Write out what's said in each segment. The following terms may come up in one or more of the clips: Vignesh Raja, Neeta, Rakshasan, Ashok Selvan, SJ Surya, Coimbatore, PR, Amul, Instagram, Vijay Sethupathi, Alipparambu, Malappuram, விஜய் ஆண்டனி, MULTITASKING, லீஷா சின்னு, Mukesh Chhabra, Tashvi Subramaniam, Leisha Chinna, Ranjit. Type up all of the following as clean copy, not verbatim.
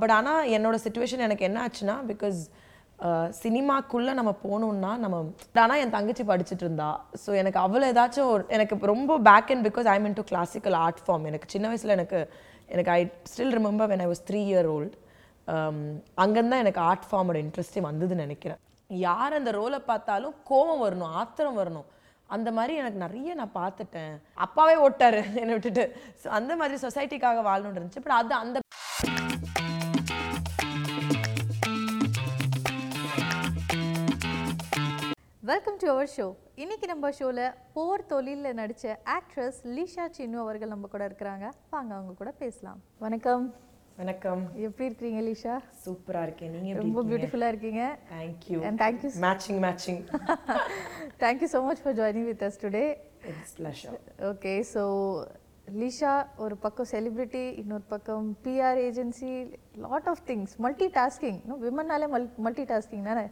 But ஆனால் என்னோடய situation எனக்கு என்ன ஆச்சுன்னா, பிகாஸ் சினிமாக்குள்ளே நம்ம போகணுன்னா நம்ம, ஆனால் என் தங்கச்சி படிச்சுட்டு இருந்தா. ஸோ எனக்கு அவ்வளோ ஏதாச்சும் எனக்கு ரொம்ப back and because I mean to classical art form. எனக்கு சின்ன வயசில் எனக்கு I still remember when I was 3 years old, அங்கேருந்தான் எனக்கு ஆர்ட் ஃபார்மோட இன்ட்ரெஸ்டே வந்ததுன்னு நினைக்கிறேன். யார் அந்த ரோலை பார்த்தாலும் கோபம் வரணும், ஆத்திரம் வரணும், அந்த மாதிரி எனக்கு நிறைய நான் பார்த்துட்டேன். அப்பாவே ஓட்டார் என்னை விட்டுட்டு. ஸோ அந்த மாதிரி சொசைட்டிக்காக வாழணுன்னு இருந்துச்சு. பட் அது அந்த வெல்கம் டு அவர் ஷோ. இன்றைக்கி நம்ம ஷோவில் போர் தொழிலில் நடித்த ஆக்ட்ரஸ் லீஷா சின்னு அவர்கள் நம்ம கூட இருக்கிறாங்க. வாங்க அவங்க கூட பேசலாம். வணக்கம். வணக்கம். எப்படி இருக்கிறீங்க லீஷா? சூப்பராக இருக்கேன். நீங்கள் ரொம்ப பியூட்டிஃபுல்லாக இருக்கீங்க. Thank you. And thank you. Matching matching. Thank you so much for joining with us today. It's pleasure. Okay, so லீஷா ஒரு பக்கம் செலிபிரிட்டி, இன்னொரு பக்கம் PR agency, lot of things, multi tasking. விமன்னாலே மல்டி டாஸ்கிங் தானே?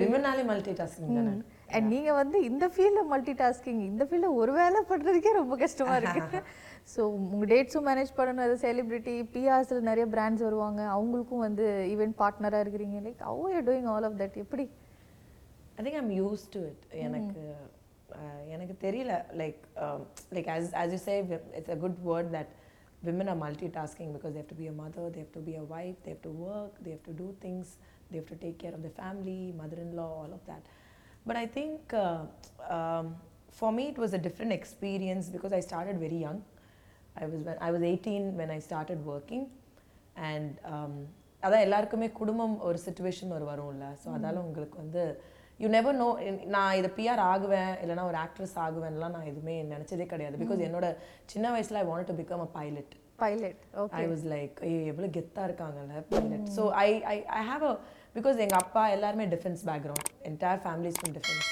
விமன்னாலே மல்டி டாஸ்கிங் தானே. அண்ட் நீங்கள் இந்த ஃபீல்டில் மல்டி டாஸ்கிங், இந்த ஃபீல்டில் ஒரு வேலை பண்ணுறதுக்கே ரொம்ப கஷ்டமாக இருக்குது. ஸோ உங்கள் டேட்ஸும் மேனேஜ் பண்ணணும், அது செலிப்ரிட்டி, பிஆர்ஸில் நிறைய பிராண்ட்ஸ் வருவாங்க, அவங்களுக்கும் ஈவெண்ட் பார்ட்னராக இருக்கிறீங்க. Like how you doing all of that? எப்படி? I think I am used to it. எனக்கு தெரியல, like as you say it's a good word that women are multitasking because they have to be a mother, they have to be a wife, they have to work, they have to do things, they have to take care of the family, mother-in-law, all of that. But I think for me it was a different experience because I started very young. I was 18 when I started working, and adha ellarkume kudumbam or situation varulla. So adala ungalku you never know, na idu PR aguven illana or actress aguven la na idume nenachade kadiyadu because enoda chinna vayasla I wanted to become a pilot. Okay, I was like evlo getta irukangala pilot. So I have a, because enga appa ellarume defense background, entire family is from defense,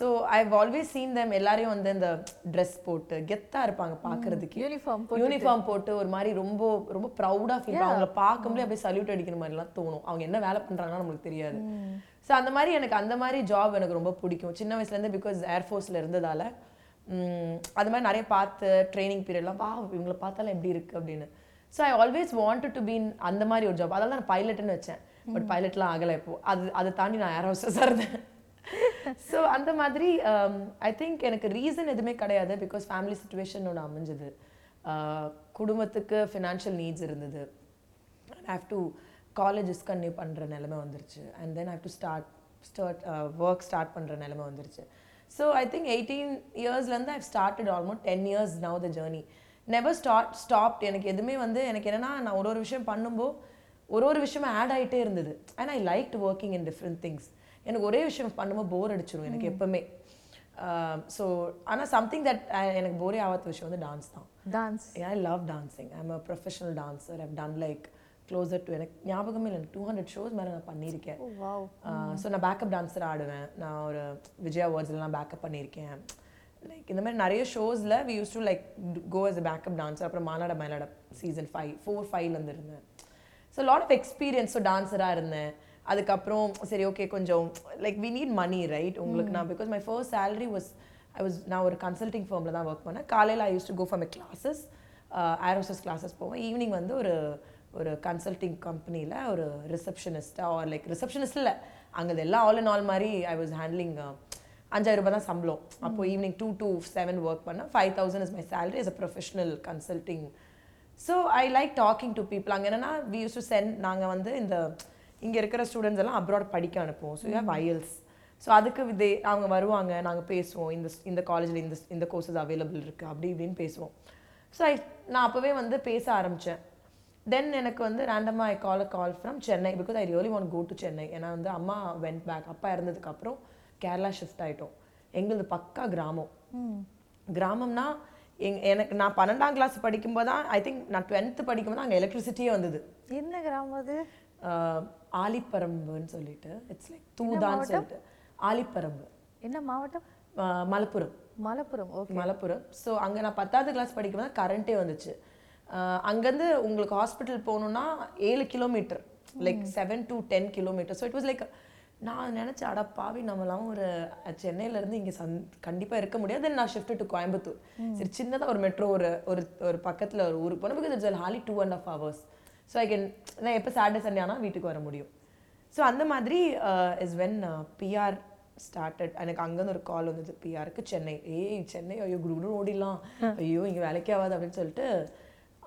so I've always seen them ellariyum in the dress போட்டு getta irupanga paakradhukku, uniform போட்டு or mari romba romba proud ah feel avanga paakumle apdi salute adikira mari la thonum avanga enna vela pandranga namakku theriyadhu. So அந்த மாதிரி எனக்கு அந்த மாதிரி job எனக்கு ரொம்ப பிடிக்கும் சின்ன வயசுலேருந்து, பிகாஸ் ஏர்ஃபோர்ஸில் இருந்ததால் அது மாதிரி நிறைய பார்த்து ட்ரைனிங் பீரியட்லாம் இவங்களை பார்த்தாலும் எப்படி இருக்குது அப்படின்னு. So I always wanted to be in அந்த மாதிரி ஒரு ஜாப். அதெல்லாம் நான் பைலட்டுன்னு வச்சேன், பட் பைலட்லாம் ஆகலை. இப்போது அதை தாண்டி நான் ஏர் ஹோஸ்டஸாக இருந்தேன். ஸோ அந்த மாதிரி ஐ திங்க் எனக்கு ரீசன் எதுவுமே கிடையாது, பிகாஸ் ஃபேமிலி சுச்சுவேஷன் ஒன்று அமைஞ்சது, குடும்பத்துக்கு ஃபினான்ஷியல் நீட்ஸ் இருந்தது, ஹேவ் டு காலேஜ் டிஸ்கன்யூ பண்ணுற நிலமை வந்துருச்சு, and then have to work start பண்ணுற நிலமை வந்துருச்சு. So I think 18 years I've started almost 10 years now the journey. Never stopped. எனக்கு எதுவுமே எனக்கு என்னென்னா நான் ஒரு விஷயம் பண்ணும்போது ஒரு விஷயம் ஆட் ஆகிட்டே இருந்தது. And I like working in different things. எனக்கு ஒரே விஷயம் பண்ணும்போது போர் அடிச்சிடும் எனக்கு எப்போவுமே. ஸோ ஆனால் சம்திங் தட் எனக்கு போரே ஆகாத விஷயம் டான்ஸ் தான். Dance, I love dancing. I am a professional dancer. I have done like closer to, எனக்கு ஞாபகமே இல்லை, 200 shows மேலே நான் பண்ணியிருக்கேன். ஸோ நான் பேக்கப் டான்ஸர் ஆடுவேன். நான் ஒரு விஜய் அவார்ட்ஸ்லாம் பேக்கப் பண்ணியிருக்கேன். லைக் இந்த மாதிரி நிறைய ஷோஸில் we use to like go as a backup dancer. அப்புறம் மயிலாட சீசன் 5, 4, 5 இருந்தேன். So lot of experience. So டான்ஸராக இருந்தேன். அதுக்கப்புறம் சரி ஓகே கொஞ்சம் like we need money right உங்களுக்கு. நான் பிகாஸ் மை ஃபர்ஸ்ட் சேலரி நான் ஒரு கன்சல்டிங் ஃபார்மில் தான் ஒர்க் பண்ணேன். காலையில் I use to go for my classes, air hostess classes போவேன். ஈவினிங் ஒரு கன்சல்டிங் கம்பெனியில் ஒரு ரிசப்ஷனிஸ்டாக ஆர் லைக் ரிசப்ஷனிஸ்ட் இல்லை, அங்கே எல்லாம் ஆல் இன் ஆல் மாதிரி ஐ வாஸ் ஹேண்ட்லிங். 5000 ரூபாய் தான் சம்பளம். அப்போது ஈவினிங் 2 to 7 ஒர்க் பண்ணேன். 5000 is my salary is a professional consulting. So I like talking to people. அங்கே என்னென்னா வி யூஸ் டு சென்ட், நாங்கள் இங்கே இருக்கிற ஸ்டூடெண்ட்ஸ் எல்லாம் அப்ராட் படிக்க அனுப்புவோம். So you have IELTS. So அதுக்கு அவங்க வருவாங்க, நாங்கள் பேசுவோம் இந்த காலேஜில் இந்த கோர்ஸஸ் அவைலபிள் இருக்குது அப்படி இப்படின்னு பேசுவோம். ஸோ நான் அப்போவே பேச ஆரம்பித்தேன். Then எனக்கு ரேண்டமாக I call call from Chennai, because I really want go to Chennai. ஏன்னா அம்மா வெண்ட் பேக், அப்பா இறந்ததுக்கப்புறம் கேரளா ஷிஃப்ட் ஆகிட்டோம். எங்களது பக்கா கிராமம்னா எனக்கு நான் 12th class படிக்கும்போது தான், ஐ திங்க் நான் 12th படிக்கும்போது தான் அங்கே எலக்ட்ரிசிட்டியே வந்தது. என்ன கிராமம் அது? ஆலிப்பரம்புன்னு சொல்லிட்டு, இட்ஸ் லைக் தூதான்னு சொல்லிட்டு. ஆலிப்பரம்பு என்ன மாவட்டம்? மலப்புரம். ஓகே, மலப்புரம். ஸோ அங்கே நான் 10th class படிக்கும்போது தான் கரண்ட்டே வந்துச்சு. அங்கேருந்து உங்களுக்கு ஹாஸ்பிட்டல் போகணுன்னா 7 kilometers, like 7 to 10 kilometers. So it was like நான் நினச்சேன் அடப்பாவி நம்மளாம் ஒரு சென்னையிலேருந்து இங்கே கண்டிப்பாக இருக்க முடியாது. தென் நான் ஷிஃப்ட் டு கோயம்புத்தூர். சரி சின்னதாக ஒரு மெட்ரோ ஒரு ஒரு பக்கத்தில் ஒரு ஊருக்கு போனேன், பிகாஸ் இட்ஸ் ஹாலி 2.5 hours. ஸோ ஐ கேன் நான் எப்போ சாட்டர்டே சண்டே ஆனால் வீட்டுக்கு வர முடியும். ஸோ அந்த மாதிரி இஸ் வென் பிஆர் ஸ்டார்டட். எனக்கு அங்கேருந்து ஒரு கால் வந்தது பிஆருக்கு சென்னை. சென்னை ஐயோ குடுகுடுன்னு ஓடிடலாம், ஐயோ இங்கே வேலைக்கே ஆகாது அப்படின்னு சொல்லிட்டு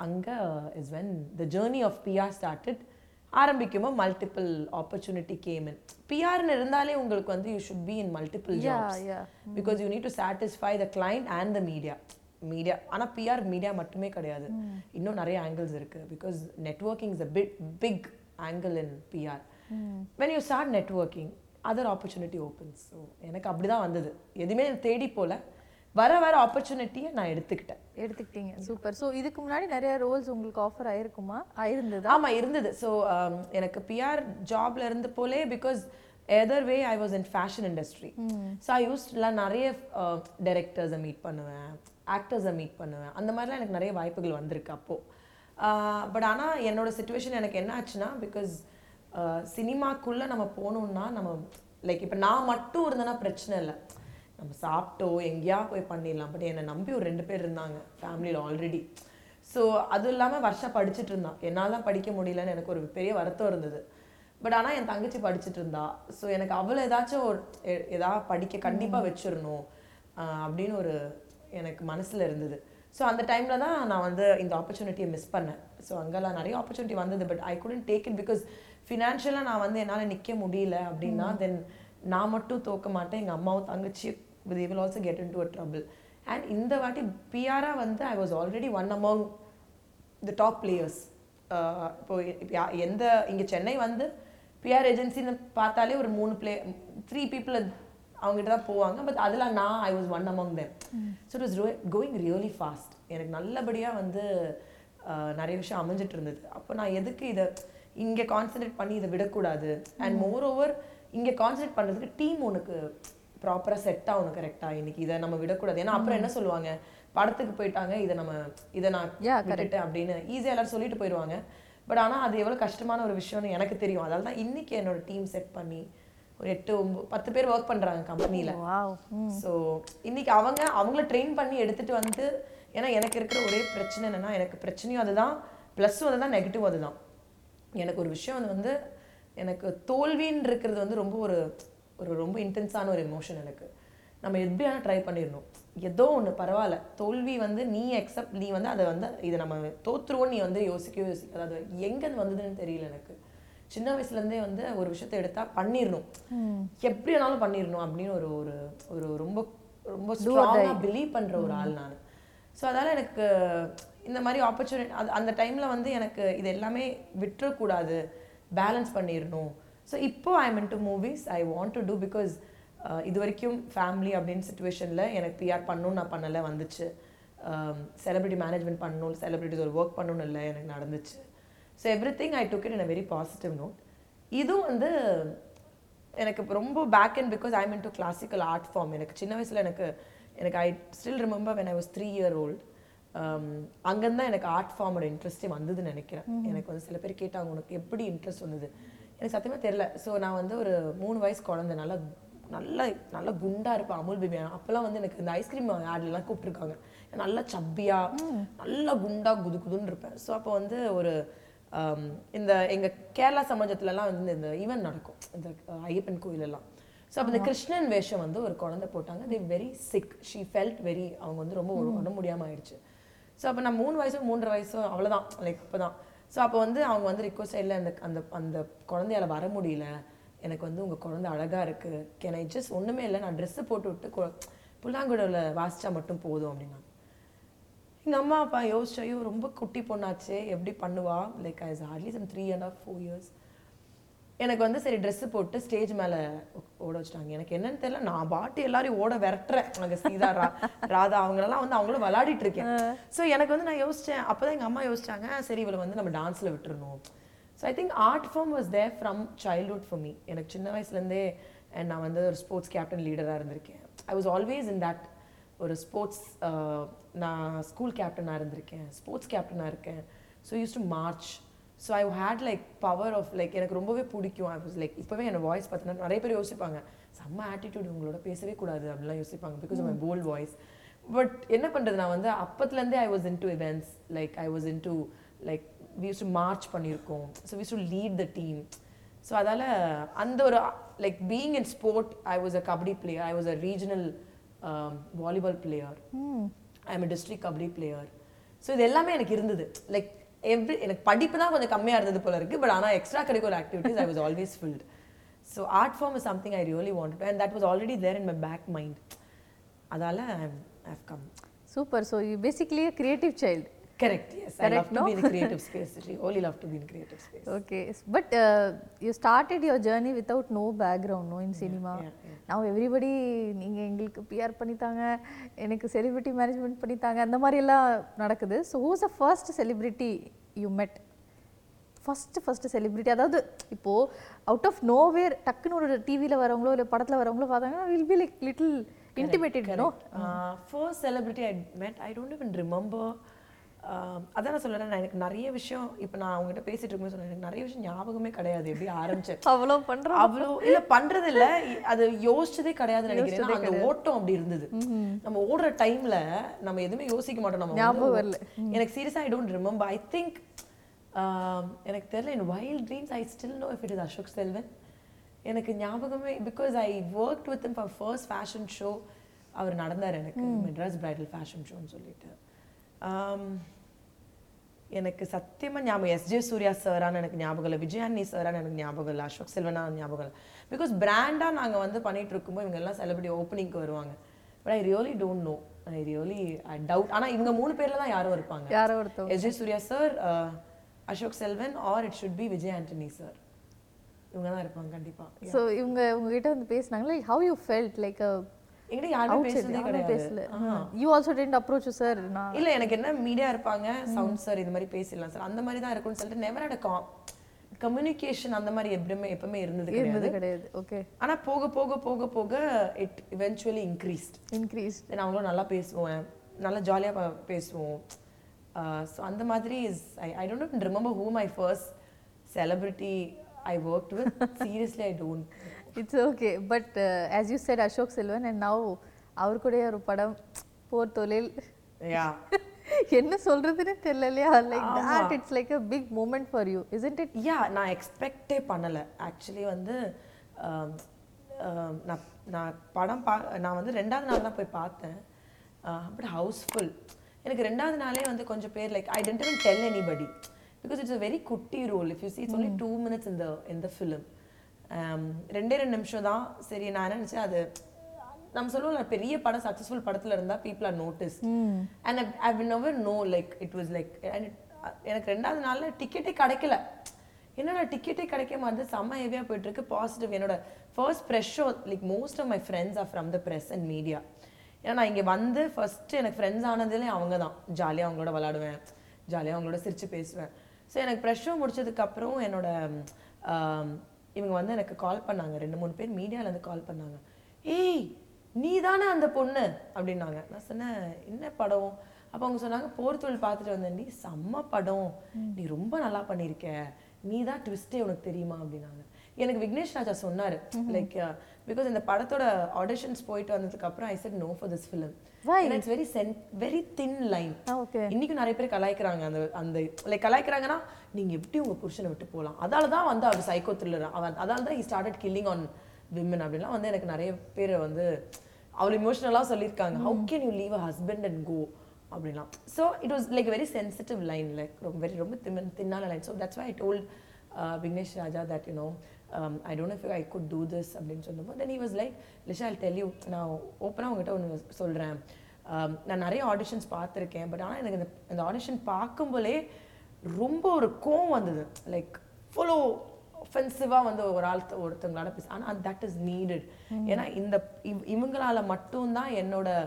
அங்கே is when the journey of PR started. ஆரம்பிக்கும்போது மல்டிபிள் ஆப்பர்ச்சுனிட்டி கேம் இன். பிஆர்னு இருந்தாலே உங்களுக்கு வந்து you should be in multiple jobs because you need to satisfy the client and the media. Media ஆனால் பிஆர் மீடியா மட்டுமே கிடையாது, இன்னும் நிறைய ஆங்கிள்ஸ் இருக்குது because networking is a big angle in PR. when you start networking, other opportunity opens. so எனக்கு அப்படி தான் வந்தது, எதுவுமே தேடி போல வர வர ஆப்பர்ச்சுனிட்டியை நான் எடுத்துக்கிட்டேன். எடுத்துக்கிட்டீங்க, சூப்பர். ஸோ இதுக்கு முன்னாடி நிறைய ரோல்ஸ் உங்களுக்கு ஆஃபர் ஆயிருக்குமா? ஆயிருந்தது. ஆமாம் இருந்தது. ஸோ எனக்கு பிஆர் ஜாப்ல இருந்து போலே because either way I was in fashion industry. so I used to நிறைய டைரக்டர்ஸை மீட் பண்ணுவேன், ஆக்டர்ஸை மீட் பண்ணுவேன், அந்த மாதிரிலாம் எனக்கு நிறைய வாய்ப்புகள் வந்திருக்கு அப்போது. பட் ஆனால் என்னோட சுச்சுவேஷன் எனக்கு என்ன ஆச்சுன்னா பிகாஸ் சினிமாக்குள்ளே நம்ம போகணுன்னா நம்ம லைக் இப்போ நான் மட்டும் இருந்தேன்னா பிரச்சனை இல்லை, நம்ம சாப்பிட்டோ எங்கேயா போய் பண்ணிடலாம். பட் என்னை நம்பி ஒரு 2 பேர் இருந்தாங்க ஃபேமிலியில் ஆல்ரெடி. ஸோ அதுவும் இல்லாமல் வருஷம் படிச்சுட்டு இருந்தான், என்னால் தான் படிக்க முடியலன்னு எனக்கு ஒரு பெரிய வருத்தம் இருந்தது. பட் ஆனால் என் தங்கச்சி படிச்சுட்டு இருந்தா, ஸோ எனக்கு அவ்வளோ ஏதாச்சும் ஒரு ஏதாவது படிக்க கண்டிப்பாக வச்சிடணும் அப்படின்னு ஒரு எனக்கு மனசில் இருந்தது. ஸோ அந்த டைமில் தான் நான் வந்து இந்த ஆப்பர்ச்சுனிட்டியை மிஸ் பண்ணேன். ஸோ அங்கெல்லாம் நிறைய ஆப்பர்ச்சுனிட்டி வந்தது but I couldn't take it because ஃபினான்ஷியலாக நான் வந்து என்னால் நிற்க முடியல அப்படின்னா தென் நான் மட்டும் தோக்க மாட்டேன், எங்கள் அம்மாவும் தங்கச்சி they will also get into a trouble. and இந்த வாட்டி பிஆரா வந்து I was already one among the top players. இப்போ எந்த இங்கே சென்னை வந்து பிஆர் ஏஜென்சின்னு பார்த்தாலே ஒரு 3 people அவங்ககிட்ட தான் போவாங்க. பட் அதில் நான் I was one among them. so it was going really fast. எனக்கு நல்லபடியாக வந்து நிறைய விஷயம் அமைஞ்சிட்டு இருந்தது. அப்போ நான் எதுக்கு இதை இங்கே கான்சன்ட்ரேட் பண்ணி இதை விடக்கூடாது. அண்ட் மோர் ஓவர் இங்கே கான்சன்ட்ரேட் பண்ணுறதுக்கு டீம் உனக்கு ப்ராப்பராக செட் ஆகணும் கரெக்டாக, இன்னைக்கு இதை நம்ம விடக்கூடாது. ஏன்னா அப்புறம் என்ன சொல்லுவாங்க, படத்துக்கு போயிட்டாங்க இதை நான் கரெக்டு அப்படின்னு ஈஸியாக எல்லாரும் சொல்லிட்டு போயிடுவாங்க. பட் ஆனால் அது எவ்வளோ கஷ்டமான ஒரு விஷயம்னு எனக்கு தெரியும். அதால் தான் இன்னைக்கு என்னோட டீம் செட் பண்ணி ஒரு 8-10 பேர் ஒர்க் பண்ணுறாங்க கம்பெனியில். ஸோ இன்னைக்கு அவங்கள ட்ரெயின் பண்ணி எடுத்துகிட்டு வந்து, ஏன்னா எனக்கு இருக்கிற ஒரே பிரச்சனை என்னென்னா எனக்கு பிரச்சனையும் அதுதான், ப்ளஸ்ஸும் அதுதான், நெகட்டிவ் அதுதான். எனக்கு ஒரு விஷயம் அது வந்து எனக்கு தோல்வின்னு இருக்கிறது வந்து ரொம்ப ரொம்ப இன்டென்ஸான ஒரு எமோஷன். எனக்கு நம்ம எப்படியான ட்ரை பண்ணிடணும், ஏதோ ஒன்று பரவாயில்ல தோல்வி வந்து நீ அக்செப்ட், நீ வந்து அதை வந்து இதை நம்ம தோற்றுவோன்னு நீ வந்து யோசிக்க, அதாவது எங்கேருந்து வந்ததுன்னு தெரியல. எனக்கு சின்ன வயசுலேருந்தே வந்து ஒரு விஷயத்தை எடுத்தால் பண்ணிடணும், எப்படி வேணாலும் பண்ணிடணும் அப்படின்னு ஒரு ஒரு ரொம்ப ரொம்ப ஸ்ட்ராங்காக பிலீவ் பண்ணுற ஒரு ஆள் நான். ஸோ அதனால் எனக்கு இந்த மாதிரி ஆப்பர்ச்சுனிட்டி அந்த டைமில் வந்து எனக்கு இது எல்லாமே விட்டுறக்கூடாது, பேலன்ஸ் பண்ணிடணும். ஸோ இப்போது I am into movies, I want to do because இது வரைக்கும் ஃபேமிலி அப்படின்னு சுச்சுவேஷனில் எனக்கு பிஆர் பண்ணணும்னு நான் பண்ணலை வந்துச்சு, செலிபிரிட்டி மேனேஜ்மெண்ட் பண்ணணும், செலிபிரிட்டிஸ் ஒரு ஒர்க் பண்ணணும்னு இல்லை எனக்கு நடந்துச்சு. So every thing I took it in a very positive note. இதுவும் வந்து எனக்கு ரொம்ப back and because I am into classical art form. எனக்கு சின்ன வயசில் எனக்கு I still remember when I was 3 years old, அங்கேருந்து தான் எனக்கு ஆர்ட் ஃபார்மோட இன்ட்ரெஸ்ட்டே வந்ததுன்னு நினைக்கிறேன். எனக்கு வந்து சில பேர் கேட்டாங்க உனக்கு எப்படி இன்ட்ரெஸ்ட் வந்தது, எனக்கு சத்தியமாக தெரில. ஸோ நான் வந்து ஒரு 3 வயசு குழந்தை, நல்லா நல்லா நல்லா குண்டாக இருப்பேன், அமுல் பேபி. அப்போல்லாம் வந்து எனக்கு இந்த ஐஸ்கிரீம் ஆட்லாம் கூப்பிட்ருக்காங்க, நல்லா சப்பியாக நல்லா குண்டாக குது குதுன்னு இருப்பேன். ஸோ அப்போ வந்து ஒரு இந்த எங்கள் கேரளா சமாஜத்துலலாம் வந்து இந்த ஈவெண்ட் நடக்கும், இந்த ஐயப்பன் கோயிலெல்லாம். ஸோ அப்போ இந்த கிருஷ்ணன் வேஷம் வந்து ஒரு குழந்தை போட்டாங்க, they very sick, she felt very, அவங்க வந்து ரொம்ப உடம்பு முடியாமல் ஆயிடுச்சு. ஸோ அப்போ நான் 3 வயசோ 3.5 வயசோ அவ்வளோதான், லைக் இப்போ தான். ஸோ அப்போ வந்து அவங்க வந்து ரிக்வஸ்ட் இல்லை, அந்த அந்த அந்த குழந்தையால் வர முடியல, எனக்கு வந்து உங்கள் குழந்தை அழகாக இருக்குது, கேன் ஐ ஜஸ்ட் ஒன்றுமே இல்லை நான் ட்ரெஸ்ஸு போட்டு விட்டு புல்லாங்குழல வாசித்தா மட்டும் போதும் அப்படின்னா. எங்கள் அம்மா அப்பா யோசிச்சையும் ரொம்ப குட்டி பொண்ணாச்சு, எப்படி பண்ணுவா, like I's hardly some 3.5-4 years. எனக்கு வந்து சரி ட்ரெஸ்ஸு போட்டு ஸ்டேஜ் மேலே ஓட வச்சுட்டாங்க. எனக்கு என்னன்னு தெரியல, நான் பாட்டு எல்லாரையும் ஓட விரட்டுறேன், அங்கே சீதா ராதா அவங்களெல்லாம் வந்து அவங்களும் விளையாடிட்டு இருக்கேன். ஸோ எனக்கு வந்து நான் யோசித்தேன், அப்போ தான் எங்கள் அம்மா யோசிச்சாங்க சரி இவளை வந்து நம்ம டான்ஸில் விட்டுருணும். So I think art form was there from childhood for me. எனக்கு சின்ன வயசுலேருந்தே நான் வந்து ஒரு ஸ்போர்ட்ஸ் கேப்டன் லீடராக இருந்திருக்கேன். I was always in that. ஒரு ஸ்போர்ட்ஸ், நான் ஸ்கூல் கேப்டனாக இருந்திருக்கேன், ஸ்போர்ட்ஸ் கேப்டனாக இருக்கேன். So use to march. So I had like power of like எனக்கு ரொம்பவே பிடிக்கும். I was like இப்போவே என்னோட வாய்ஸ் பார்த்தீங்கன்னா நிறைய பேர் யோசிப்பாங்க செம்ம ஆட்டிடியூட் உங்களோட பேசவே கூடாது அப்படிலாம் யோசிப்பாங்க because of my bold voice. But என்ன பண்ணுறது, நான் வந்து அப்பத்துலேருந்தே I was into events, like I was into like we used to march பண்ணிருக்கோம், so we used to lead the team. So அதனால அந்த ஒரு like being in sport, I was a kabaddi player, I was a regional volleyball player, I am a district kabaddi player. So இது எல்லாமே எனக்கு இருந்தது. like every எனக்கு படிப்பு தான் கொஞ்சம் கம்மியா இருந்தது போல இருக்கு, but ஆனா extra curricular activities I was always filled. So art form is something I really wanted to, and that was already there in my back mind. அதனால I've come. Super. So you basically a creative child. Correct, yes. Correct, I love to be in the creative space. I only love to be in creative space. Okay. But you started your journey without no background, no in cinema. Yeah. Now everybody, நீங்க எங்களுக்கு PR பண்ணிட்டாங்க, எனக்கு celebrity management பண்ணிட்டாங்க, அந்த மாதிரி எல்லாம் நடக்குது. So who's the first celebrity you met? First celebrity, அதாவது இப்போ out of nowhere டக்குன்னு ஒரு டிவியில் வரவங்களோ இல்லை படத்தில் வரவங்களோ பார்த்தாங்கன்னா will be like little intimated, no? First celebrity I met, I don't even remember. அதான் நான் சொல்கிறேன், நான் எனக்கு நிறைய விஷயம் இப்போ நான் அவங்ககிட்ட பேசிகிட்டு இருக்கும்போது சொன்னேன், எனக்கு நிறைய விஷயம் ஞாபகமே கிடையாது, எப்படி ஆரம்பிச்சேன் அவ்வளோ இல்லை பண்ணுறது இல்லை, அது யோசிச்சதே கிடையாது நினைக்கிறேன். அந்த ஓட்டம் அப்படி இருந்தது, நம்ம ஓடுற டைமில் நம்ம எதுவுமே யோசிக்க மாட்டோம், நம்ம ஞாபகம் வரல. எனக்கு சீரியஸாக I don't remember. I think எனக்கு தெரியல, என் wild dreams I still know if it is Ashok Selvan. எனக்கு ஞாபகமே because I work with for first fashion show அவர் நடந்தார் எனக்கு, மெட்ராஸ் பிரைடல் ஃபேஷன் ஷோன்னு சொல்லிட்டு. எனக்கு சத்தியமாக ஞாபகம் எஸ்ஜே சூர்யா சாரான்னு எனக்கு ஞாபகம் இல்லை, விஜயானி சாரான்னு எனக்கு ஞாபகம் இல்லை, அசோக் செல்வனா ஞாபகம் இல்லை. பிகாஸ் பிராண்டாக நாங்கள் வந்து பண்ணிகிட்டு இருக்கும்போது இவங்க எல்லாம் செலிபிரிட்டி ஓப்பனிங்க்கு வருவாங்க. But I really don't know, I really I doubt. ஆனால் இவங்க மூணு பேரில் தான் யாரும் இருப்பாங்க, யாரோ ஒருத்தர் SJ Surya sir, Ashok Selvan, or it should be விஜய் ஆண்டனி sir, இவங்க தான் இருப்பாங்க கண்டிப்பாக. ஸோ இவங்க உங்ககிட்ட வந்து பேசினாங்களே, ஹவ் யூ ஃபெல்ட் லைக் என்கிட்ட யாரும் பேசுறதே கிடையாது. You also tend approach sir இல்லை, எனக்கு என்ன மீடியா இருப்பாங்க, சவுண்ட் சார் இந்த மாதிரி பேசிடலாம் சார், அந்த மாதிரி தான் இருக்கும்னு சொல்லிட்டு நெவர் ஹேட் கம்யூனிகேஷன் அந்த மாதிரி எப்பவுமே இருந்தது கிடையாது. ஓகே. ஆனால் போக போக போக போக இட் இவென்ச்சுவலி இன்க்ரீஸ். அவங்களும் நல்லா பேசுவேன், நல்லா ஜாலியாக பேசுவோம். ஸோ அந்த மாதிரி is I don't remember who my first celebrity I worked with. Seriously, I don't. It's okay. But as you said, Ashok Selvan, and now our Korea Rupadam, poor Tolil. Yeah. என்ன சொல்றதுன்னு தெரியலையா, like that it's like a big moment for you, isn't it? Yeah, நான் எக்ஸ்பெக்டே பண்ணலை. Actually வந்து நான் படம் நான் வந்து ரெண்டாவது நாள் தான் போய் பார்த்தேன். But houseful. எனக்கு ரெண்டாவது நாளே வந்து கொஞ்சம் பேர் like I didn't even tell anybody. Because it's a very kutti role. If you see, it's only 2 minutes in the film. ரெண்டு நிமிஷம் தான். சரி, நான் என்ன நினச்சேன், அது நம்ம சொல்லுவோம் பெரிய படம் சக்ஸஸ்ஃபுல் படத்தில் இருந்தால் people are noticed. And I will never know like it was like. எனக்கு ரெண்டாவது நாளில் டிக்கெட்டே கிடைக்கல. என்னோட டிக்கெட்டே கிடைக்க மாதிரி செம்ம ஹெவியாக போயிட்டுருக்கு. பாசிட்டிவ். என்னோட first press show like most of my friends are from the press and media. ஏன்னா நான் இங்கே வந்து ஃபஸ்ட்டு எனக்கு ஃப்ரெண்ட்ஸ் ஆனதுலேயே அவங்க தான். ஜாலியாக அவங்களோட விளாடுவேன், ஜாலியாக அவங்களோட சிரித்து பேசுவேன். ஸோ எனக்கு ப்ரெஷ் ஷோ முடிச்சதுக்கப்புறம் என்னோட இவங்க வந்து எனக்கு கால் பண்ணாங்க, 2-3 பேர் மீடியாவிலேருந்து கால் பண்ணாங்க. ஏய், நீ தானே அந்த பொண்ணு அப்படின்னாங்க. நான் சொன்னேன், என்ன படம்? அப்போ அவங்க சொன்னாங்க, போர்த்தொழில் பார்த்துட்டு வந்தேன், நீ செம்ம படம், நீ ரொம்ப நல்லா பண்ணியிருக்க, நீ தான் ட்விஸ்டே, உனக்கு தெரியுமா அப்படின்னாங்க. எனக்கு விக்னேஷ் ராஜா சொன்னார் லைக் பிகாஸ் இந்த படத்தோட ஆடிஷன்ஸ் போயிட்டு வந்ததுக்கப்புறம் I said no for this film. It's very very thin line. இன்னைக்கும் நிறைய பேர் கலாய்க்கிறாங்க அந்த அந்த லைக் கலாய்க்கிறாங்கன்னா, நீங்கள் எப்படி உங்கள் புருஷனை விட்டு போகலாம், அதால் தான் வந்து அவர் சைக்கோ த்ரில்லர், அவன் அதால் தான் he started killing on women அப்படின்லாம் வந்து எனக்கு நிறைய பேர் வந்து அவ்வளோ இமோஷனலாக சொல்லியிருக்காங்க. How can you leave a husband and go அப்படின்லாம். So it was like very sensitive line, like ரொம்ப தின்னான line. So that's why I told Vignesh Raja that you know I don't know if I could do this அப்படினு சொன்னப்போ then he was like, Leisha, I'll tell you, நான் ஓப்பனாக உங்ககிட்ட ஒன்று சொல்கிறேன், நான் நிறைய ஆடிஷன்ஸ் பார்த்துருக்கேன், பட் ஆனால் எனக்கு இந்த ஆடிஷன் பார்க்கும்போலே ரொம்ப ஒரு கோவம் வந்தது, லைக் ஃபுல்லோ ஒஃபென்சிவாக வந்து ஒருத்தவங்களால பேச. ஆனால் தட் இஸ் நீடட். ஏன்னா இந்த இவங்களால் மட்டும்தான் என்னோட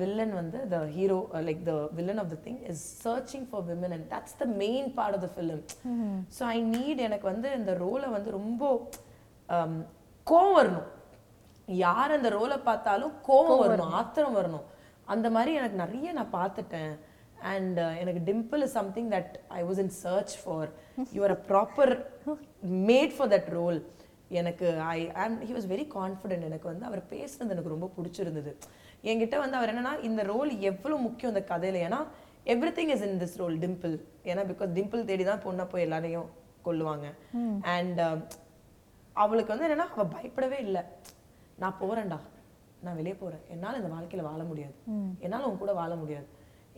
villain வந்து the hero like the villain of the thing is searching for women, and that's the main part of the film. So I need எனக்கு வந்து இந்த ரோலை வந்து ரொம்ப கோவம் வரணும், யார் அந்த ரோலை பார்த்தாலும் கோவம் வரணும், ஆத்திரம் வரணும், அந்த மாதிரி எனக்கு நிறைய நான் பார்த்துட்டேன். And எனக்கு dimple is something that I was in search for. You are a proper made for that role. எனக்கு he was very confident. எனக்கு வந்து அவர் பேசுனது எனக்கு ரொம்ப பிடிச்சிருந்தது. என்கிட்ட வந்து அவர் என்னன்னா, இந்த ரோல் எவ்வளோ முக்கியம் இந்த கதையில், ஏன்னா everything is in this role, Dimple. ஏன்னா because Dimple தேடி தான் பொண்ணை போய் எல்லாரையும் கொல்லுவாங்க. அண்ட் அவளுக்கு வந்து என்னன்னா அவள் பயப்படவே இல்லை, நான் போகிறேன்டா, நான் வெளியே போகிறேன், என்னால் இந்த வாழ்க்கையில் வாழ முடியாது, என்னால் உங்க கூட வாழ முடியாது,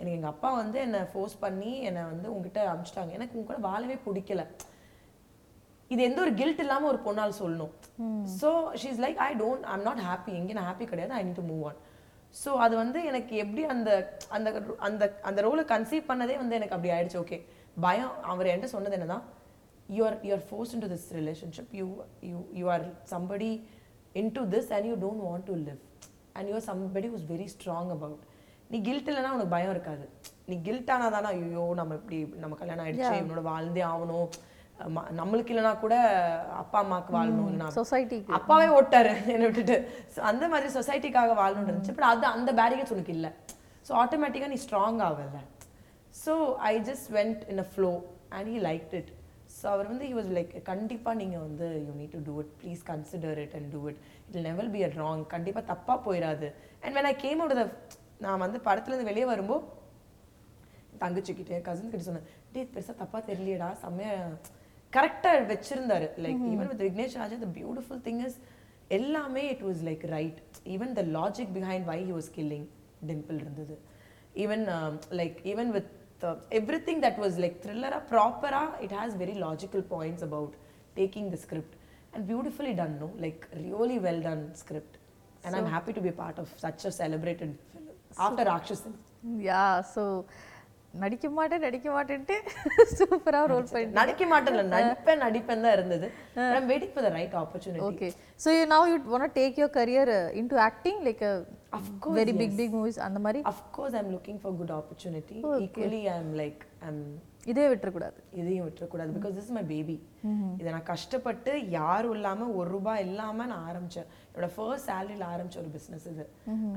எனக்கு எங்கள் அப்பா வந்து என்னை ஃபோர்ஸ் பண்ணி என்னை வந்து உங்ககிட்ட அனுப்பிச்சிட்டாங்க, எனக்கு உங்க கூட வாழவே பிடிக்கல. இது எந்த ஒரு கில்ட் இல்லாமல் ஒரு பொண்ணால் சொல்லணும். So she is like I don't, I am not happy, எங்கே நான் ஹாப்பி கிடையாது, I need to move on. So அது வந்து எனக்கு எப்படி அந்த அந்த அந்த அந்த ரோலை கன்சீவ் பண்ணதே வந்து எனக்கு அப்படி ஆயிடுச்சு. ஓகே, பயம். அவர் என்கிட்ட சொன்னது என்னன்னா, you are forced into this relationship, you are somebody into this and you don't want to live, and you are somebody who's very strong about. நீ கில்ட் இல்லைன்னா உனக்கு பயம் இருக்காது, நீ கில்ட் ஆனால் தானே ஐயோ நம்ம இப்படி நம்ம கல்யாணம் ஆயிடுச்சு, என்னோட வாழ்ந்தே ஆகணும், நம்மளுக்கு இல்லைனா கூட அப்பா அம்மாவுக்கு வாழணும், சொசைட்டி அப்பாவே ஓட்டாரு என்னை விட்டுட்டு, அந்த மாதிரி சொசைட்டிக்காக வாழணும்னு இருந்துச்சு. பட் அது அந்த பேரியர்ஸ் உனக்கு இல்லை. ஸோ ஆட்டோமேட்டிக்காக நீ ஸ்ட்ராங் ஆகல. So I just went in a flow and he liked it. So அவர் வந்து ஹி வாஸ் லைக், கண்டிப்பாக நீங்கள் வந்து you need to do it, please consider it and do it, it will never be a wrong, கண்டிப்பாக தப்பாக போயிடாது. And when I came out of the, நான் வந்து படத்துலேருந்து வெளியே வரும்போது தங்கச்சிக்கிட்டு கசின் கிட்ட சொன்னேன், டே பெருசாக தப்பாக தெரியலையடா, செம்மையாக கரெக்டாக வச்சுருந்தாரு. Like even with Vignesh Raja the beautiful thing is எல்லாமே it was like right. Even the logic behind why he was killing Dimple இருந்தது. Even like even with everything that was like thriller proper, it has very logical points about taking the script, and beautifully done, no? Like really well done script, and so, I'm happy to be part of such a celebrated film after Rakshasan. Yeah, so nadikka maatenu super ah role paint nadikka maatala da irundhathu. I'm waiting for the right opportunity. Okay, so you now you want to take your career into acting, like a of course very yes. big movies and the mari. Of course I'm looking for good opportunity. Okay. Equally I'm idhe vittra kudadu because this is my baby. Idha na kashtapatte yaru illama 1 rupay illama na aarambicha enoda first salary la aarambicha or business idu.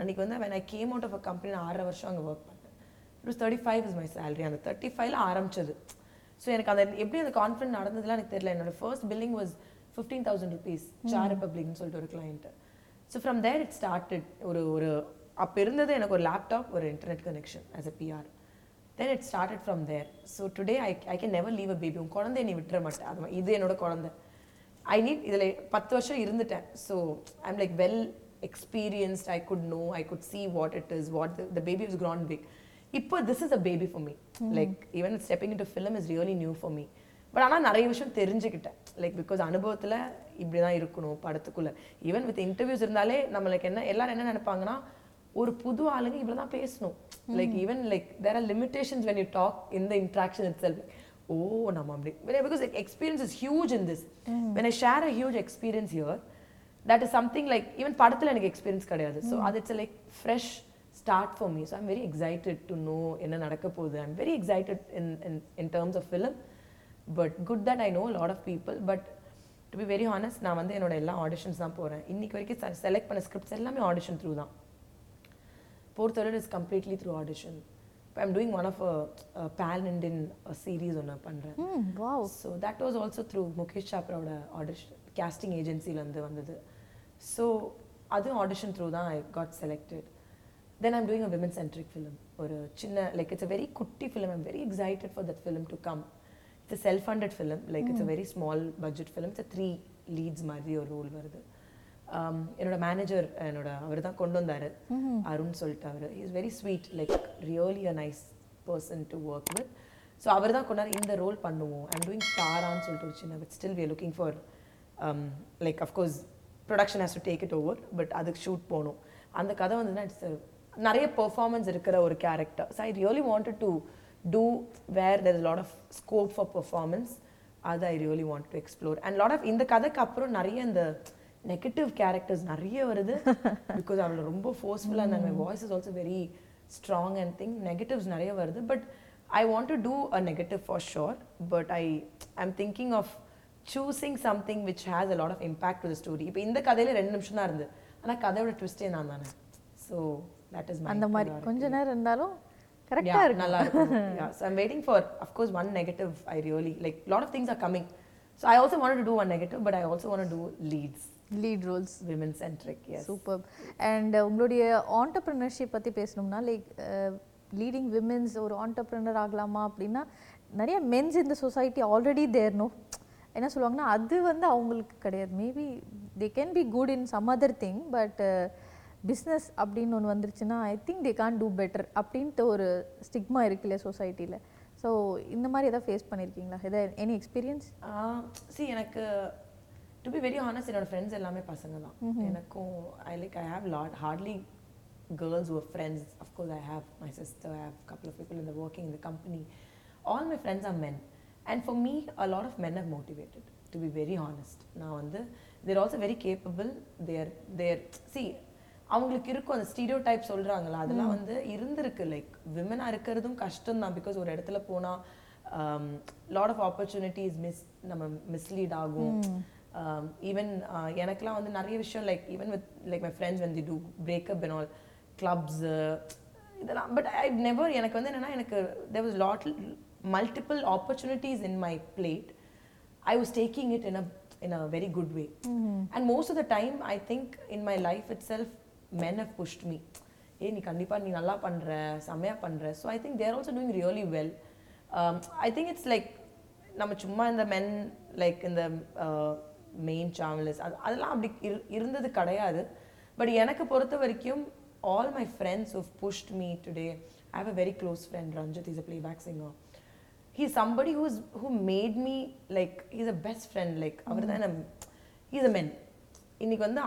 Annikku vanda when I came out of a company na 6 varsham anga work pannade. It was 35 is my salary, and the 35 la aarambichadu. So enak adha eppadi and confident nadandadala enak theriyala. Enoda first billing was 15000 rupees Char Republic nu solittu or client. So from there it started. Or app irundhathu enak or laptop or internet connection as a PR. Then it started from there. So today I can never leave a baby. Un kodandai nee vittra matta adhu idu enoda kodandai. I need idhile 10 varsham irunditen. So I'm like well experienced. I could know, I could see what it is, what the baby was grown big. இப்போ this is a baby for me. Like even stepping into film is really new for me. But ஆனால் நிறைய விஷயம் தெரிஞ்சுக்கிட்டேன். Like because அனுபவத்தில் இப்படி தான் இருக்கணும் படத்துக்குள்ளே. Even with interviews இருந்தாலே நம்மளுக்கு என்ன எல்லாரும் என்ன நினைப்பாங்கன்னா, ஒரு புது ஆளுங்க இப்படி தான் பேசணும். Like even like there are limitations when you talk in the interaction itself. ஓ நம்ம அப்படி because experience is huge in this. When I share a huge experience here, that is something like even படத்தில் எனக்கு experience கிடையாது. So அது it's like fresh start for me. So I'm very excited to know enna nadakka podhu. I'm very excited in terms of film, but good that I know a lot of people. But to be very honest, na vandu enoda ella auditions dhaan poren. Innikku varaikku select panna scripts ellame audition through dhaan. Fourth third is completely through audition. But I'm doing one of a pan Indian series ona pandren. Wow. So that was also through Mukesh Chhabra oda audition casting agency la vandadhu. So adhu audition through dhaan I got selected. Then I'm doing a women-centric film, or a chinna, like it's a very kutti film. I'm very excited for that film to come. It's a self-funded film, like it's a very small budget film. It's a 3 leads மாதிரி ஒரு role வருது. என்னோட manager என்னோட அவர் தான் கொண்டு வந்தாரு, அருண் சொல்லிட்டு அவர். He is very sweet, like really a nice person to work with. So அவர் தான் கொண்டாரு, இந்த ரோல் பண்ணுவோம். I'm doing Taraன்னு சொல்லிட்டு ஒரு சின்ன, but still we are looking for like of course production has to take it over, but அதுக்கு shoot போகணும். அந்த கதை வந்துன்னா இட்ஸ் நிறைய பெர்ஃபார்மன்ஸ் இருக்கிற ஒரு character. So I really wanted to do where there is lot of scope for performance. அது I really want to explore. And lot of இந்த கதைக்கு அப்புறம் நிறைய இந்த நெகட்டிவ் கேரக்டர்ஸ் நிறைய வருது, பிகாஸ் அவளை ரொம்ப ஃபோர்ஸ்ஃபுல்லாக இருந்தாங்க. My voice is also very strong and thing negatives நிறைய வருது. But I want to do a negative for sure, but I am thinking of choosing something which has a lot of impact to the story. இப்போ இந்த கதையில் 2 நிமிஷம் தான் இருந்து, ஆனால் கதையோட ட்விஸ்டே நான் தானே. ஸோ அந்த மாதிரி கொஞ்ச நேரம் இருந்தாலும் கரெக்டாக இருக்கு, நல்லா இருக்கும். So I'm waiting for, of course, one negative. I really like lot of things are coming. So I also wanted to do one negative, but I also want to do lead roles, women centric. Yes, superb. And உங்களுடைய entrepreneurship பற்றி பேசணும்னா, like leading women's ஒரு entrepreneur ஆகலாமா அப்படின்னா நிறைய men's இந்த society already தேர்னும் என்ன சொல்லுவாங்கன்னா அது வந்து அவங்களுக்கு கிடையாது. Maybe they can be good in some other thing, but business அப்படின்னு ஒன்று வந்துருச்சுன்னா I think they can't do better அப்படின்ட்டு ஒரு ஸ்டிக்மா இருக்குல்ல சொசைட்டியில். ஸோ இந்த மாதிரி எதாவது ஃபேஸ் பண்ணியிருக்கீங்களா, எதாவது எனி எக்ஸ்பீரியன்ஸ்? சி எனக்கு டு பி வெரி ஹானஸ்ட் என்னோட ஃப்ரெண்ட்ஸ் எல்லாமே பசங்க தான். எனக்கும் I have hardly girls who are friends. Of course, I have my sister, I have a couple of people in the working in the company. All my friends are men, and for me a lot of men are motivated, to be very honest. Now and they're also very capable. They're see avangalukku irukku and stereotype solranga adala vandu irundirukku, like women ah irukiradum kashtam dhaan, because oru edathila pona lot of opportunities mislead agum. Even enakla vandu nariya vishayam, like even with like my friends when they do breakup and all, clubs idala, but I never enak vandu enna enak there was lot multiple opportunities in my plate. I was taking it in a very good way. And most of the time I think in my life itself men have pushed me, hey nee kandipa nee nalla pandra samaya pandra, so I think they are also doing really well. I think it's like நம்ம சும்மா இந்த men like in the main channels அதெல்லாம் அப்படி இருந்தது கிடையாது. But எனக்கு பொறுத்த வரைக்கும் all my friends who've pushed me today. I have a very close friend, Ranjit. He's a playback singer. He's somebody who made me, like he's a best friend, like avarthana. He's a man. Innikku vanda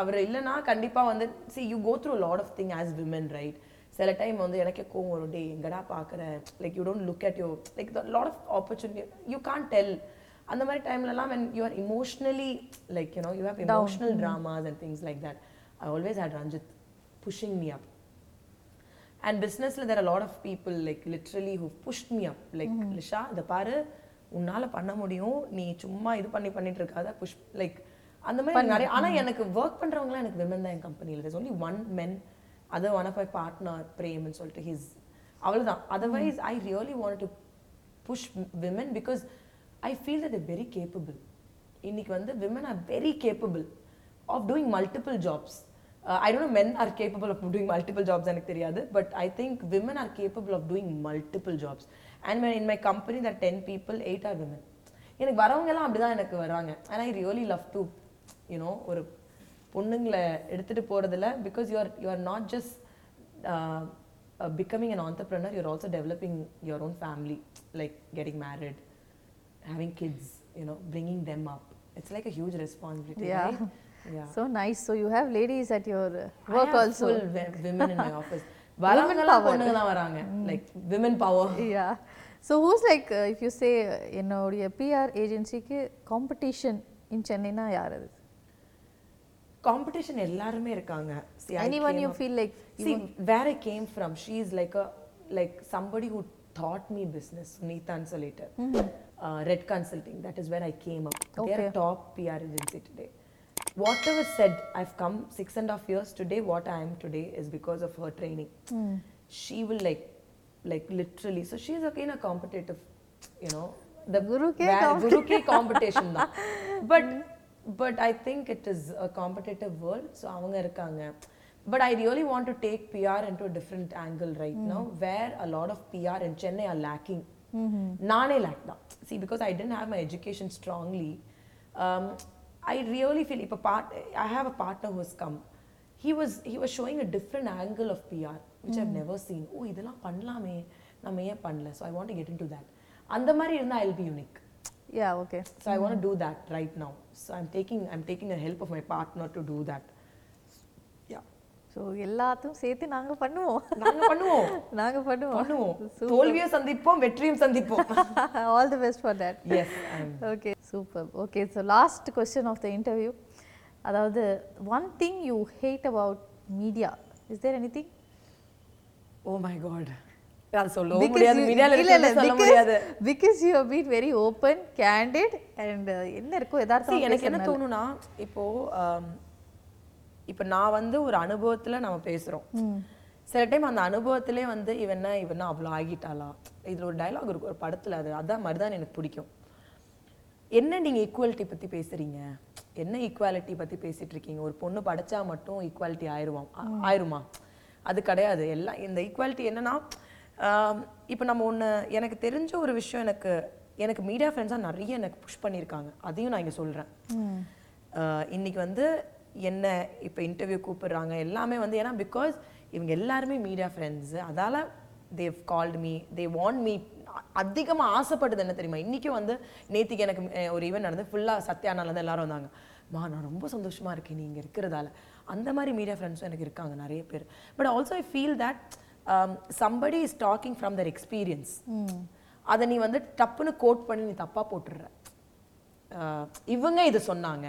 avaru illa na kandipa vanda, see you go through a lot of thing as women, right? Sela time vanda enakku koom oru day engada paakra, like you don't look at your, like a lot of opportunity you can't tell. And the mari time la when you are emotionally, like you know you have emotional dramas and things like that. I always had Ranjit pushing me up. And business la there are a lot of people like literally who pushed me up, like Leisha da paru unnala panna mudiyum, nee chumma idu pannit irukada push, like andha mari nare. Ana enak work pandravanga la enak women da en company la, there's only one man, other one of my partner Prem and solte his avladha. Otherwise I really wanted to push women because I feel that they're very capable. Innikku vanda women are very capable of doing multiple jobs. I don't know men are capable of doing multiple jobs enak theriyadu, but I think women are capable of doing multiple jobs. And when in my company there are 10 people, 8 are women. Enak varavanga ella apdi dhaan enak varanga, and I really love to, you know, oru ponnungala edutittu poradhilla, because you are not just becoming an entrepreneur, you're also developing your own family, like getting married, having kids, you know, bringing them up. It's like a huge responsibility, yeah. Right? Yeah. So nice. So you have ladies at your work. I have also full women in my office. Varangal ponunga varanga, like women power. Yeah. So who's like if you say என்னோட PR agency க்கு competition in Chennai na yaar adu? Competition ellarume irukanga. See, anyone you feel like see where I came from, she is like a like somebody who taught me business. Neeta and later Red Consulting, that is where I came up. Okay. They are top PR agency today. Whatever said, I've come 6.5 years today. What I am today is because of her training. She will like literally. So she is again a competitive, you know, the guru ke competition da. But I think it is a competitive world. So avanga irukanga. But I really want to take PR into a different angle right now, where a lot of PR in Chennai are lacking. Naane lack da. See, because I didn't have my education strongly. I really feel if I have a partner who's come, he was showing a different angle of PR which I've never seen. Oh idella pannalame namme ye pannala, so I want to get into that. Andha mari irna I'll be unique. Yeah, okay. So I want to do that right now. So I'm taking the help of my partner to do that. Yeah. So ellathum seethu naanga pannuvom tholviya sandhippom vetriyum sandhippom. All the best for that. Yes, I'm okay. Super. Okay, so last question of the interview. Adavadhu, one thing you hate about media, is there anything? Oh my god, that's so low. Because you have been very open, candid, and enna irukku edartham. See, enak enna thonuna ipo இப்ப நான் வந்து ஒரு அனுபவத்துல நம்ம பேசுறோம். சில time அந்த அனுபவத்திலே வந்து இவன்னா அவ்வளோ ஆகிட்டாளா, இதுல ஒரு டயலாக் இருக்கு ஒரு படத்துல, அது அதான் மாதிரிதான் எனக்கு பிடிக்கும். என்ன நீங்க ஈக்குவாலிட்டி பத்தி பேசுறீங்க, என்ன ஈக்குவாலிட்டி பத்தி பேசிட்டு இருக்கீங்க? ஒரு பொண்ணு படிச்சா மட்டும் ஈக்குவாலிட்டி ஆயிருமா? அது கிடையாது. எல்லாம் இந்த ஈக்குவாலிட்டி என்னன்னா இப்போ நம்ம ஒன்று எனக்கு தெரிஞ்ச ஒரு விஷயம், எனக்கு எனக்கு மீடியா ஃப்ரெண்ட்ஸாக நிறைய எனக்கு புஷ் பண்ணியிருக்காங்க, அதையும் நான் இங்கே சொல்கிறேன். இன்றைக்கி வந்து என்ன இப்போ இன்டர்வியூ கூப்பிடுறாங்க எல்லாமே வந்து, ஏன்னா பிகாஸ் இவங்க எல்லாருமே மீடியா ஃப்ரெண்ட்ஸு, அதால் Dev called me, they want me. அதிகமாக ஆசைப்பட்டது என்ன தெரியுமா, இன்றைக்கும் வந்து நேத்திக்கு எனக்கு ஒரு ஈவெண்ட் நடந்து ஃபுல்லாக சத்யானால தான் எல்லோரும் வந்தாங்க. மா நான் ரொம்ப சந்தோஷமாக இருக்கேன் நீ இங்கே இருக்கிறதால. அந்த மாதிரி மீடியா ஃப்ரெண்ட்ஸும் எனக்கு இருக்காங்க நிறைய பேர். But also I feel that somebody is talking from their experience. அதை நீ வந்து டப்புன்னு கோட் பண்ணி நீ தப்பாக போட்டுடுற. இவங்க இது சொன்னாங்க,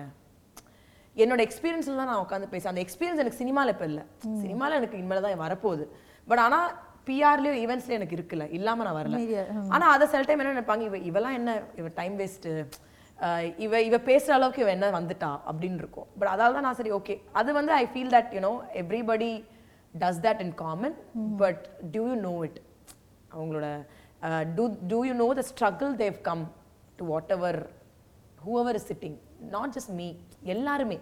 என்னோட எக்ஸ்பீரியன்ஸில் தான் நான் உட்காந்து பேசுகிறேன். அந்த எக்ஸ்பீரியன்ஸ் எனக்கு சினிமாவில் இப்போ இல்லை, சினிமாவில் எனக்கு இனிமேல் தான் வரப்போகுது. பட் ஆனால் பிஆர்லேயும் ஈவெண்ட்ஸ்லேயும் எனக்கு இருக்குல்ல, இல்லாமல் நான் வரல. ஆனால் அதை சில டைம் என்ன நினைப்பாங்க, இவெல்லாம் என்ன இவன் டைம் வேஸ்ட்டு, இவ பேசுகிற அளவுக்கு இவன் என்ன வந்துட்டா அப்படின்னு இருக்கும். பட் அதால் தான் நான் சரி ஓகே, அது வந்து I feel that you know everybody does that in common, but do you know it, avangaloda do you know the struggle they've come to, whatever whoever is sitting, not just me, ellarume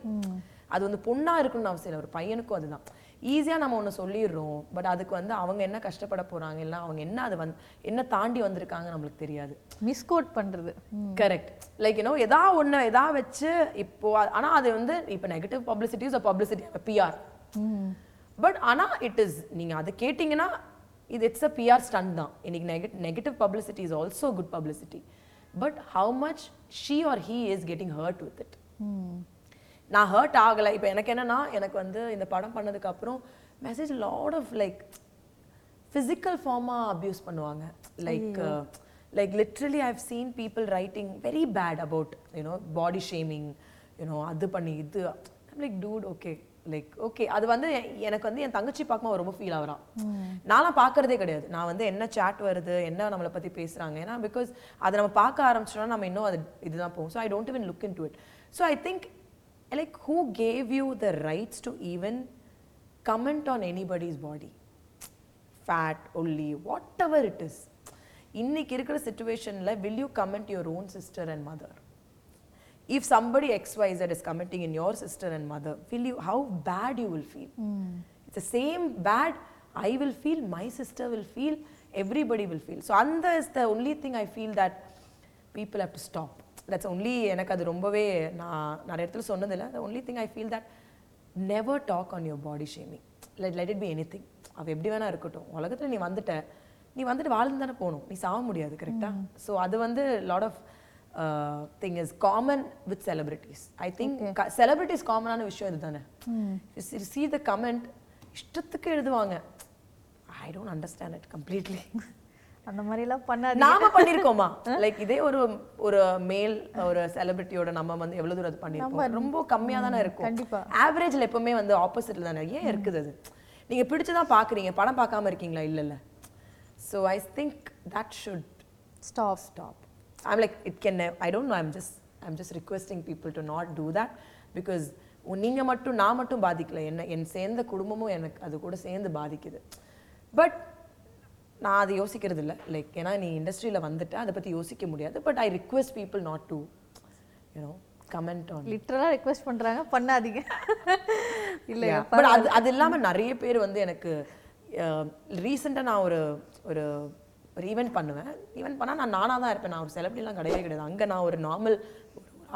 adu und ponna irukonu avasila or paiyanukku adha easy ah nama onu sollirom, but adukku vand avanga enna kashtapada poranga illa avanga enna adu enna taandi vandirukanga namakku theriyadu, misquote pandrudhu correct, like you know edha onna edha vechu ipo ana adu vand ipo negative publicity is a publicity, a PR. But ஆனால் it is, நீங்கள் அதை கேட்டிங்கன்னா இது it's a PR stunt தான். இன்னைக்கு negative publicity is also good publicity. But how much she or he is getting hurt with it. நான் hurt ஆகலை. இப்போ எனக்கு என்னென்னா, எனக்கு வந்து இந்த படம் பண்ணதுக்கப்புறம் message lot of like physical ஃபார்மாக அப்யூஸ் பண்ணுவாங்க. Like literally I have seen people writing very bad about you know body shaming, you know அது பண்ணி இது like dude okay like okay. அது வந்து எனக்கு வந்து என் தங்கச்சி பார்க்கும்போது ரொம்ப ஃபீல் ஆகிறான். நான்லாம் பார்க்குறதே கிடையாது. நான் வந்து என்ன சேட் வருது, என்ன நம்மளை பற்றி பேசுகிறாங்க, ஏன்னா பிகாஸ் அதை நம்ம பார்க்க ஆரம்பிச்சோன்னா நம்ம இன்னும் அது இதுதான் போகும். So I don't even look in to it. So I think like who gave you the rights to even comment on anybody's body, fat ஒல்லி, வாட் எவர் இட் இஸ். இன்னைக்கு இருக்கிற சிச்சுவேஷனில் will you comment your own sister and mother? If somebody XYZ is commenting in your sister and mother, will you, how bad you will feel? It's the same bad I will feel, my sister will feel, everybody will feel. So andha is the only thing I feel that people have to stop. That's only enak adu rombave na redathil sonnadilla. The only thing I feel that never talk on your body shaming. Let it be anything. Ave eppadi vena irukattum. Ulagathila nee vandita vaalundana ponum, nee saava mudiyadhu, correct ah? So adu vandu lot of thing is common with celebrities. I think celebrities common ஆன விஷயம் இதுதானே. If you see the comment, இஷ்டத்துக்கு எழுதுவாங்க. I don't understand it completely. அந்த மாதிரி எல்லாம் பண்ணாதீங்க. நாம பண்ணிருக்கோமா? லைக் இதே ஒரு மேல் ஒரு செலிபிரிட்டியோட நம்ம வந்து எவ்வளவு தூரம் அது பண்ணிருக்கோம்? ரொம்ப கம்மியா தானே இருக்கும். கண்டிப்பா ஆவரேஜ்ல எப்பவுமே வந்து ஆப்போசிட்ல தானே ஏன் இருக்குது. அது நீங்க பிடிச்சதான் பாக்குறீங்க, படம் பார்க்காம இருக்கீங்களா? இல்ல. So I think that should stop. I'm like, it can never, I don't know, I'm just requesting people to not do that, because நீங்க மட்டும் நான் மட்டும் பாதிக்கல, என் சேர்ந்த குடும்பமும் எனக்கு அது கூட சேர்ந்து பாதிக்குது. பட் நான் அதை யோசிக்கிறது இல்லை. லைக் ஏன்னா நீ இண்டஸ்ட்ரியில் வந்துட்டு அதை பற்றி யோசிக்க முடியாது. But I request people not to you know comment on. லிட்டரலாக ரிக்வெஸ்ட் பண்ணுறாங்க, பண்ணாதீங்க இல்லையா? பட் அது இல்லாமல் நிறைய பேர் வந்து எனக்கு ரீசெண்டாக நான் ஒரு ஈவெண்ட் பண்ணுவேன். ஈவெண்ட் பண்ணால் நானாக தான் இருப்பேன். நான் ஒரு செலிபிரிட்டிலாம் கிடையவே கிடையாது. அங்கே நான் ஒரு நார்மல்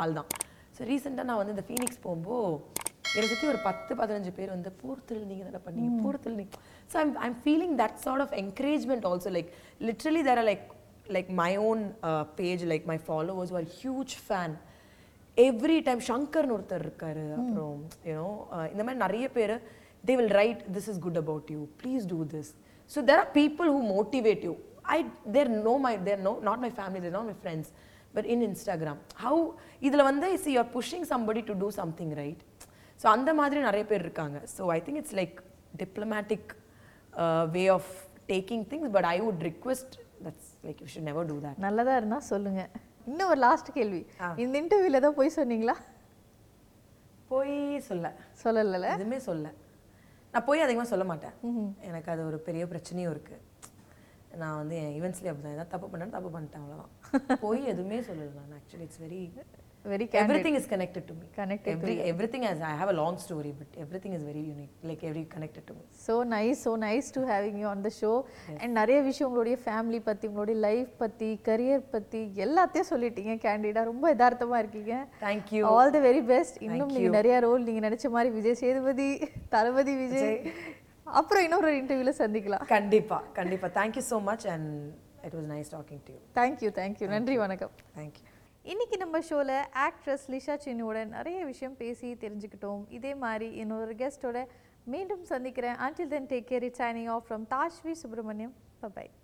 ஆள் தான். ஸோ ரீசெண்டாக நான் வந்து இந்த ஃபீனிக்ஸ் போகும்போது என்னை சுற்றி ஒரு 10-15 பேர் வந்து போர்த்தில் நீங்கள் தானே பண்ணீங்க, போர்த்தில் நீங்கள். So I'm feeling that sort of encouragement also. Like literally there are like my own page, like my followers are huge fan. Every time ஷங்கர்னு ஒருத்தர் இருக்கார், அப்புறம் யூனோ இந்த மாதிரி நிறைய பேர். They will write this is good about you, please do this. So there are people who motivate you. They're not my family, they're not my friends, but in Instagram, how idhula vanda is you are pushing somebody to do something, right? So andha madri nariya per irukanga. So I think it's like diplomatic way of taking things, but I would request that's like you should never do that. Nalladha irna solunga. Inna or last kelvi, in interview la da poi sonningla? Poi sollala edume solla, na poi adhigama solla maten, enakku adu oru periya prachaniyum irukku. நான் வந்து என் ஈவெண்ட்ஸ்லேயே அப்படிதான், ஏதாவது தப்பு பண்ணேன், தப்பு பண்ணிட்டேன், அவ்வளோதான். போய் எதுவுமே சொல்லலை நான். Actually it's very very candid. Everything is connected to me. Connected every, to everything as I have a long story, but everything is very unique. Like every connected to me. So nice to having you on the show. Yes. And நிறைய விஷயம் உங்களுடைய family பத்தி, உங்களுடைய life பத்தி, career பத்தி எல்லாத்தையும் சொல்லிட்டீங்க கேண்டிடா. ரொம்ப யதார்த்தமா இருக்கீங்க. Thank you. All the very best. இன்னும் நீங்க நிறைய ரோல் நீங்க நினைச்ச மாதிரி விஜய் சேதுபதி, தளபதி விஜய், அப்புறம் இன்னொரு இன்டர்வியூல சந்திக்கலாம். கண்டிப்பா கண்டிப்பா. Thank you so much and it was nice talking to you. Thank you. Thank you. நன்றி வணக்கம். Thank you. இன்றைக்கி நம்ம ஷோவில் ஆக்ட்ரஸ் லிஷா சின்னோட நிறைய விஷயம் பேசி தெரிஞ்சுக்கிட்டோம். இதே மாதிரி இன்னொரு கெஸ்ட்டோட மீண்டும் சந்திக்கிறேன். Until then, take care. It's signing off from Tashvi Subramaniam. Bye-bye.